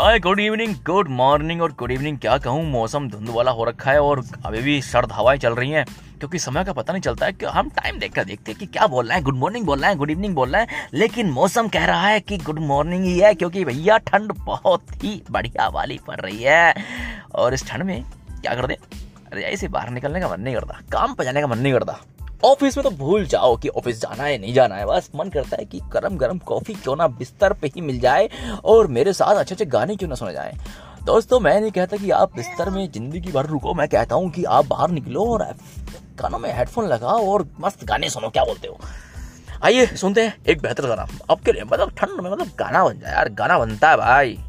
हाय, good evening, good morning और good evening. क्या कहूँ, मौसम धुंध वाला हो रखा है और अभी भी सर्द हवाएं चल रही हैं, क्योंकि समय का पता नहीं चलता है कि हम टाइम देखकर देखते हैं कि क्या बोल रहे हैं, गुड मॉर्निंग बोल रहे हैं, गुड इवनिंग बोल रहे हैं, लेकिन मौसम कह रहा है कि गुड मॉर्निंग ही है, क्योंकि भैया ठंड बहुत ही बढ़िया वाली पड़ रही है। और इस ठंड में क्या कर दें, अरे ऐसे बाहर निकलने का मन नहीं करता, काम पर जाने का मन नहीं करता। ऑफिस में तो भूल जाओ कि ऑफिस जाना है नहीं जाना है, बस मन करता है कि गरम गरम कॉफी क्यों ना बिस्तर पे ही मिल जाए और मेरे साथ अच्छे अच्छे गाने क्यों ना सुने जाए। दोस्तों, मैं नहीं कहता कि आप बिस्तर में जिंदगी भर रुको, मैं कहता हूँ कि आप बाहर निकलो और कानों में हेडफोन लगाओ और मस्त गाने सुनो। क्या बोलते हो? आइए सुनते हैं एक बेहतर गाना आपके लिए, मतलब ठंड में मतलब गाना बन जाए यार, गाना बनता है भाई।